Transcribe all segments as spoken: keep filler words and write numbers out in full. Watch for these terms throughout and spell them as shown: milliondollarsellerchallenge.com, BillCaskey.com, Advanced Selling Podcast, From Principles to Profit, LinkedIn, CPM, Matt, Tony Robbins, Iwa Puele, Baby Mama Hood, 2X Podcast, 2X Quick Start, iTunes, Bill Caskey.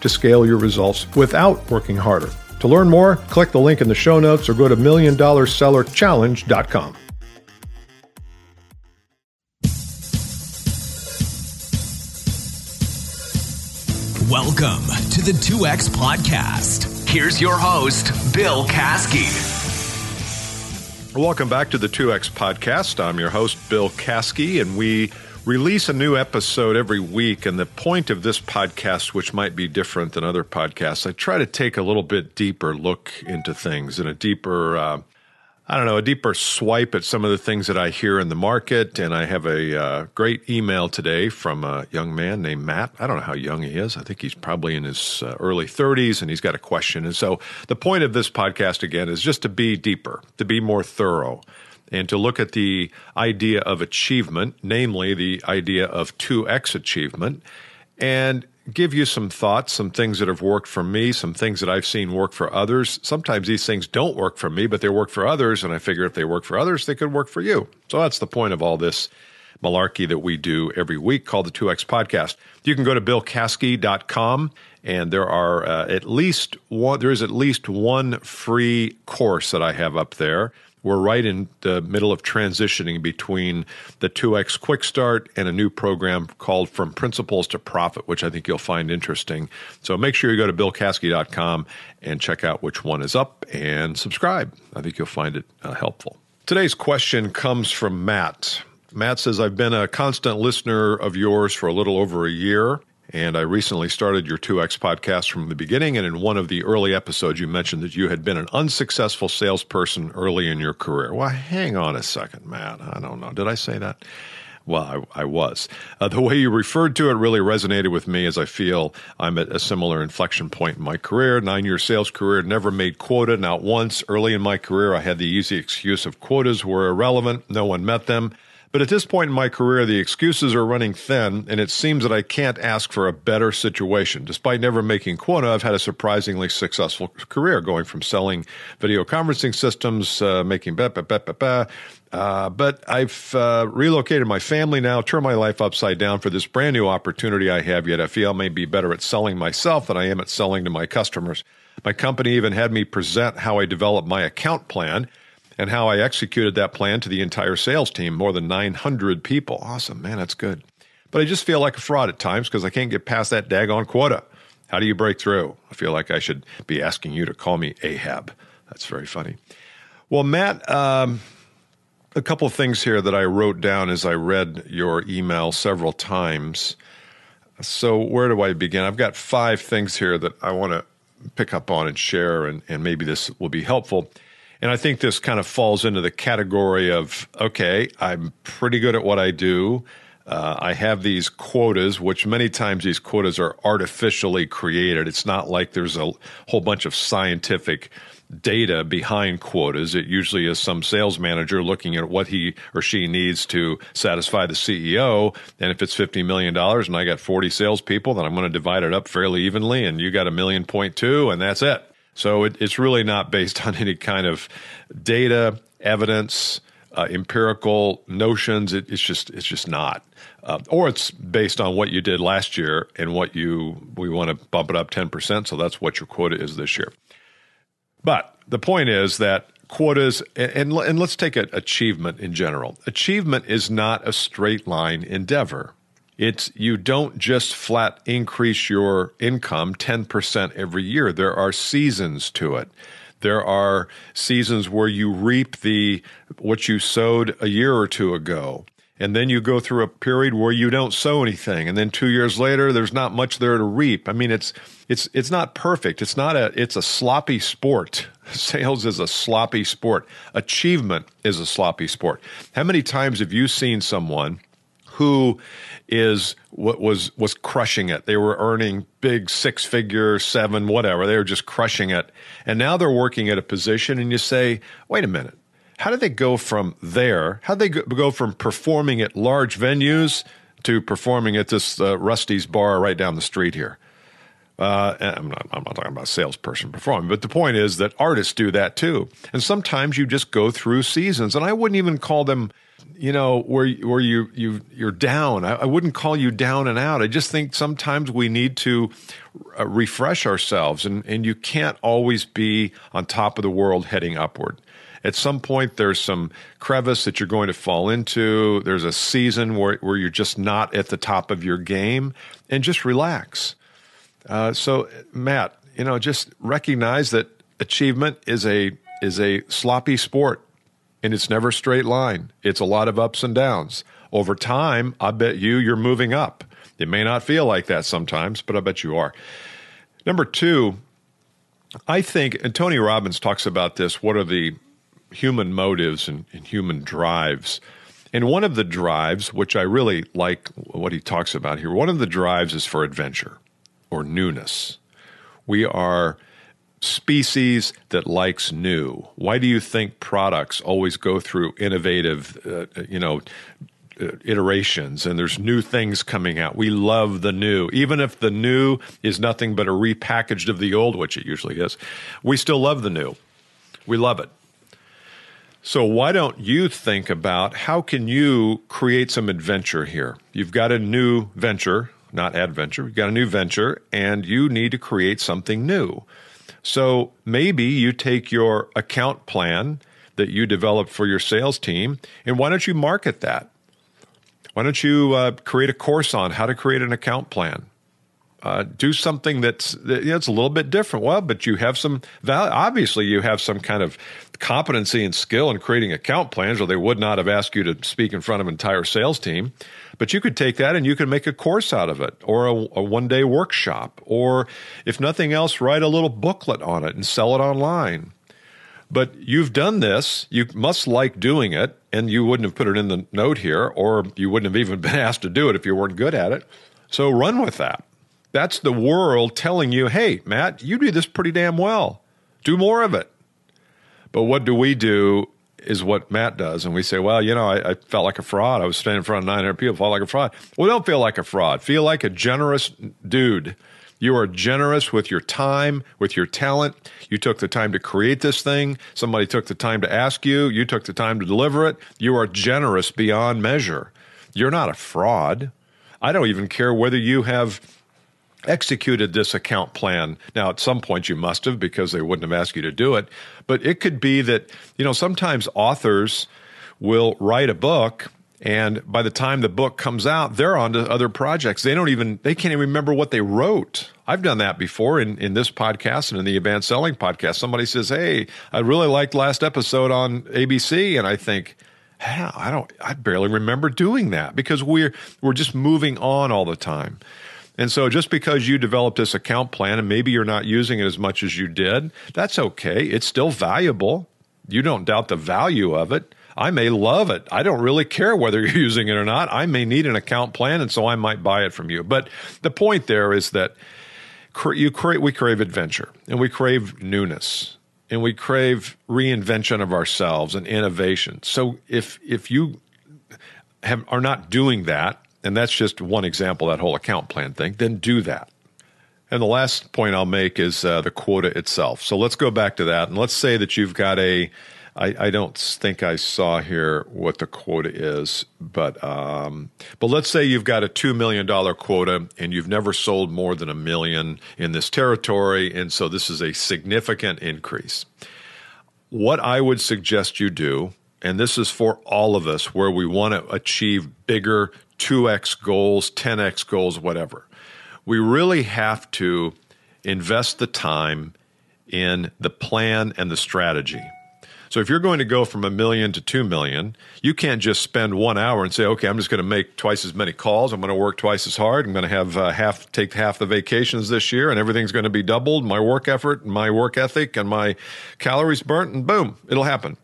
to scale your results without working harder. To learn more, click the link in the show notes or go to million dollar seller challenge dot com. Welcome to the two X Podcast. Here's your host, Bill Caskey. Welcome back to the two X Podcast. I'm your host, Bill Caskey, and we release a new episode every week. And the point of this podcast, which might be different than other podcasts, I try to take a little bit deeper look into things and a deeper, uh, I don't know, a deeper swipe at some of the things that I hear in the market. And I have a uh, great email today from a young man named Matt. I don't know how young he is. I think he's probably in his uh, early thirties, and he's got a question. And so the point of this podcast, again, is just to be deeper, to be more thorough, and to look at the idea of achievement, namely the idea of two X achievement, and give you some thoughts, some things that have worked for me, some things that I've seen work for others. Sometimes these things don't work for me, but they work for others, and I figure if they work for others, they could work for you. So that's the point of all this malarkey that we do every week called the two X Podcast. You can go to Bill Caskey dot com, and there are uh, at least one, there is at least one free course that I have up there. We're right in the middle of transitioning between the two X Quick Start and a new program called From Principles to Profit, which I think you'll find interesting. So make sure you go to Bill Caskey dot com and check out which one is up and subscribe. I think you'll find it uh, helpful. Today's question comes from Matt. Matt says, I've been a constant listener of yours for a little over a year, and I recently started your two X Podcast from the beginning, and in one of the early episodes, you mentioned that you had been an unsuccessful salesperson early in your career. Well, hang on a second, Matt. I don't know. Did I say that? Well, I, I was. Uh, the way you referred to it really resonated with me, as I feel I'm at a similar inflection point in my career. Nine-year sales career, never made quota, not once. Early in my career, I had the easy excuse of quotas were irrelevant. No one met them. But at this point in my career, the excuses are running thin, and it seems that I can't ask for a better situation. Despite never making quota, I've had a surprisingly successful career, going from selling video conferencing systems, uh, making ba ba ba ba ba. Uh, but I've uh, relocated my family now, turned my life upside down for this brand new opportunity I have, yet I feel I may be better at selling myself than I am at selling to my customers. My company even had me present how I developed my account plan and how I executed that plan to the entire sales team, more than nine hundred people. Awesome, man, that's good. But I just feel like a fraud at times because I can't get past that daggone quota. How do you break through? I feel like I should be asking you to call me Ahab. That's very funny. Well, Matt, um, a couple of things here that I wrote down as I read your email several times. So where do I begin? I've got five things here that I want to pick up on and share, and, and maybe this will be helpful. And I think this kind of falls into the category of, okay, I'm pretty good at what I do. Uh, I have these quotas, which many times these quotas are artificially created. It's not like there's a whole bunch of scientific data behind quotas. It usually is some sales manager looking at what he or she needs to satisfy the C E O. And if it's fifty million dollars and I got forty salespeople, then I'm going to divide it up fairly evenly. And you got a million point two, and that's it. So it, it's really not based on any kind of data, evidence, uh, empirical notions. It, it's just it's just not. Uh, or it's based on what you did last year and what you we want to bump it up ten percent. So that's what your quota is this year. But the point is that quotas, and, and let's take an achievement in general. Achievement is not a straight line endeavor. It's you don't just flat increase your income ten percent every year. There are seasons to it. There are seasons where you reap the what you sowed a year or two ago, and then you go through a period where you don't sow anything, and then two years later, there's not much there to reap. I mean, it's it's it's not perfect. It's not a it's a sloppy sport. Sales is a sloppy sport. Achievement is a sloppy sport. How many times have you seen someone who is what was was crushing it. They were earning big six figure, seven, whatever. They were just crushing it. And now they're working at a position and you say, wait a minute, how did they go from there? How did they go from performing at large venues to performing at this uh, Rusty's bar right down the street here? Uh, I'm not, I'm not talking about a salesperson performing, but the point is that artists do that too. And sometimes you just go through seasons, and I wouldn't even call them, you know, where, where you, you, you're down. I, I wouldn't call you down and out. I just think sometimes we need to uh, refresh ourselves, and, and you can't always be on top of the world heading upward. At some point, there's some crevice that you're going to fall into. There's a season where, where you're just not at the top of your game, and just relax. Uh, so, Matt, you know, just recognize that achievement is a is a sloppy sport, and it's never a straight line. It's a lot of ups and downs. Over time, I bet you you're moving up. It may not feel like that sometimes, but I bet you are. Number two, I think, and Tony Robbins talks about this, what are the human motives and, and human drives? And one of the drives, which I really like what he talks about here, one of the drives is for adventure. Or newness. We are species that likes new. Why do you think products always go through innovative, uh, you know, uh, iterations, and there's new things coming out? We love the new. Even if the new is nothing but a repackaged of the old, which it usually is, we still love the new. We love it. So why don't you think about how can you create some adventure here? You've got a new venture, not adventure. You've got a new venture and you need to create something new. So maybe you take your account plan that you developed for your sales team, and why don't you market that? Why don't you uh, create a course on how to create an account plan? Uh, do something that's, you know, it's a little bit different. Well, but you have some value. Obviously, you have some kind of competency and skill in creating account plans, or they would not have asked you to speak in front of an entire sales team. But you could take that and you could make a course out of it, or a, a one-day workshop, or if nothing else, write a little booklet on it and sell it online. But you've done this, you must like doing it, and you wouldn't have put it in the note here, or you wouldn't have even been asked to do it if you weren't good at it. So run with that. That's the world telling you, hey, Matt, you do this pretty damn well. Do more of it. But what do we do is what Matt does. And we say, well, you know, I, I felt like a fraud. I was standing in front of nine hundred people, felt like a fraud. Well, don't feel like a fraud. Feel like a generous dude. You are generous with your time, with your talent. You took the time to create this thing. Somebody took the time to ask you. You took the time to deliver it. You are generous beyond measure. You're not a fraud. I don't even care whether you have executed this account plan. Now, at some point you must have, because they wouldn't have asked you to do it. But it could be that, you know, sometimes authors will write a book, and by the time the book comes out, they're on to other projects. They don't even, they can't even remember what they wrote. I've done that before in, in this podcast and in the Advanced Selling Podcast. Somebody says, hey, I really liked last episode on A B C. And I think, how? I don't, I barely remember doing that, because we're, we're just moving on all the time. And so just because you developed this account plan and maybe you're not using it as much as you did, that's okay. It's still valuable. You don't doubt the value of it. I may love it. I don't really care whether you're using it or not. I may need an account plan, and so I might buy it from you. But the point there is that you crave, we crave adventure, and we crave newness, and we crave reinvention of ourselves and innovation. So if, if you have, are not doing that, and that's just one example, that whole account plan thing, then do that. And the last point I'll make is uh, the quota itself. So let's go back to that. And let's say that you've got a, I, I don't think I saw here what the quota is, but, um, but let's say you've got a two million dollar quota and you've never sold more than a million in this territory. And so this is a significant increase. What I would suggest you do, and this is for all of us where we want to achieve bigger two X goals, ten X goals, whatever. We really have to invest the time in the plan and the strategy. So if you're going to go from a million to two million, you can't just spend one hour and say, okay, I'm just going to make twice as many calls. I'm going to work twice as hard. I'm going to have uh, half take half the vacations this year, and everything's going to be doubled. My work effort, my work ethic, and my calories burnt, and boom, it'll happen.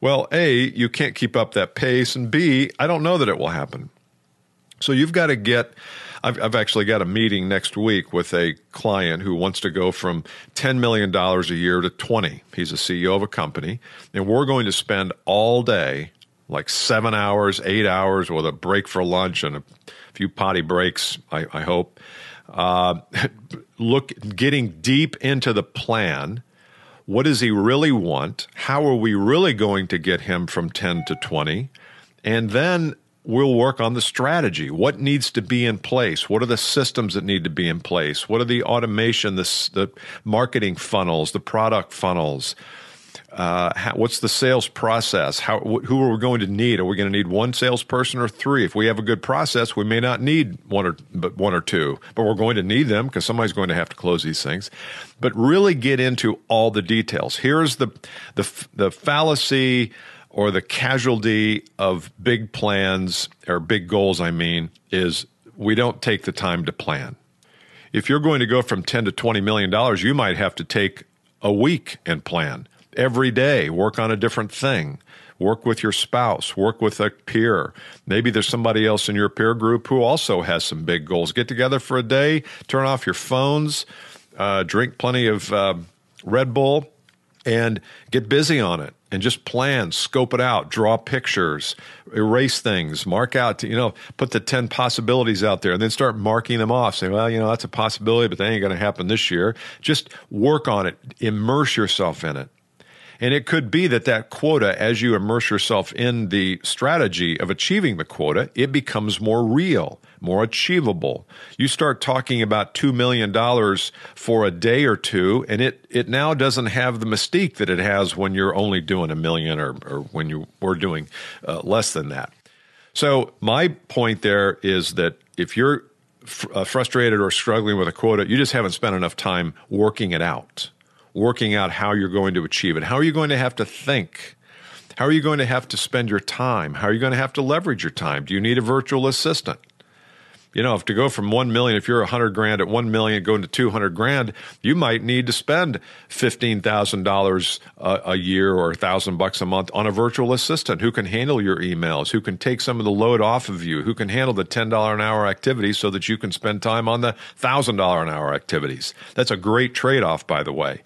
Well, A, you can't keep up that pace, and B, I don't know that it will happen. So you've got to get, I've, I've actually got a meeting next week with a client who wants to go from ten million dollars a year to twenty. He's a C E O of a company, and we're going to spend all day, like seven hours, eight hours with a break for lunch and a few potty breaks, I, I hope, uh, look, getting deep into the plan. What does he really want? How are we really going to get him from ten to twenty? And then we'll work on the strategy. What needs to be in place? What are the systems that need to be in place? What are the automation, the, the marketing funnels, the product funnels? Uh, how, what's the sales process? How, wh who are we going to need? Are we going to need one salesperson or three? If we have a good process, we may not need one or, but one or two, but we're going to need them because somebody's going to have to close these things. But really get into all the details. Here's the, the, the fallacy or the casualty of big plans or big goals, I mean, is we don't take the time to plan. If you're going to go from ten to twenty million dollars, you might have to take a week and plan. Every day, work on a different thing. Work with your spouse, work with a peer. Maybe there's somebody else in your peer group who also has some big goals. Get together for a day, turn off your phones, uh, drink plenty of uh, Red Bull, and get busy on it. And just plan, scope it out, draw pictures, erase things, mark out, you know, put the ten possibilities out there and then start marking them off. Say, well, you know, that's a possibility, but that ain't going to happen this year. Just work on it. Immerse yourself in it. And it could be that that quota, as you immerse yourself in the strategy of achieving the quota, it becomes more real, more achievable. You start talking about two million dollars for a day or two, and it, it now doesn't have the mystique that it has when you're only doing a million or, or when you were doing uh, less than that. So my point there is that if you're fr- uh, frustrated or struggling with a quota, you just haven't spent enough time working it out. Working out how you're going to achieve it. How are you going to have to think? How are you going to have to spend your time? How are you going to have to leverage your time? Do you need a virtual assistant? You know, if to go from one million, if you're one hundred grand at one million, going to two hundred grand, you might need to spend fifteen thousand dollars a year or a thousand bucks a month on a virtual assistant who can handle your emails, who can take some of the load off of you, who can handle the ten dollar an hour activities so that you can spend time on the one thousand dollar an hour activities. That's a great trade-off, by the way.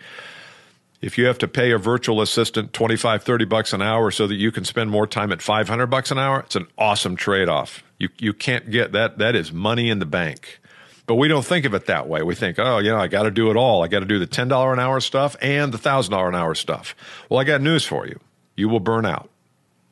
If you have to pay a virtual assistant twenty-five, thirty bucks an hour so that you can spend more time at five hundred bucks an hour, it's an awesome trade-off. You, you can't get that. That is money in the bank. But we don't think of it that way. We think, oh, you know, I got to do it all. I got to do the ten dollar an hour stuff and the one thousand dollar an hour stuff. Well, I got news for you. You will burn out.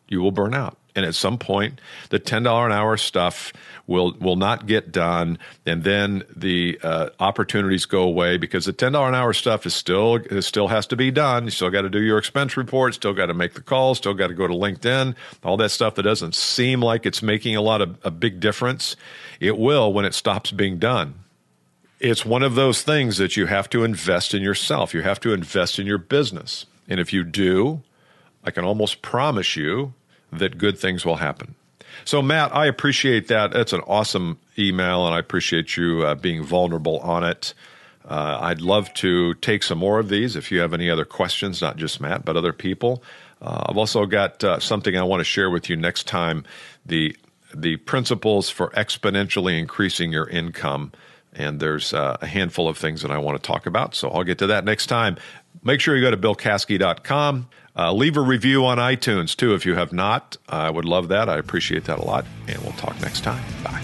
You will burn out. And at some point, the ten dollar an hour stuff will will not get done, and then the uh, opportunities go away because the ten dollar an hour stuff is still is still has to be done. You still got to do your expense report, still got to make the calls, still got to go to LinkedIn, all that stuff that doesn't seem like it's making a lot of a big difference. It will when it stops being done. It's one of those things that you have to invest in yourself. You have to invest in your business, and if you do, I can almost promise you that good things will happen. So Matt, I appreciate that. That's an awesome email, and I appreciate you uh, being vulnerable on it. Uh, I'd love to take some more of these if you have any other questions, not just Matt, but other people. Uh, I've also got uh, something I want to share with you next time, the, the principles for exponentially increasing your income. And there's uh, a handful of things that I want to talk about, so I'll get to that next time. Make sure you go to Bill Caskey dot com. Uh, leave a review on iTunes, too, if you have not. I would love that. I appreciate that a lot. And we'll talk next time. Bye.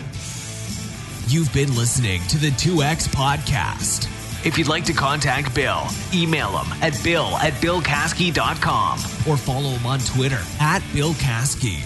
You've been listening to the two X Podcast. If you'd like to contact Bill, email him at bill at bill caskey dot com or follow him on Twitter at Bill Caskey.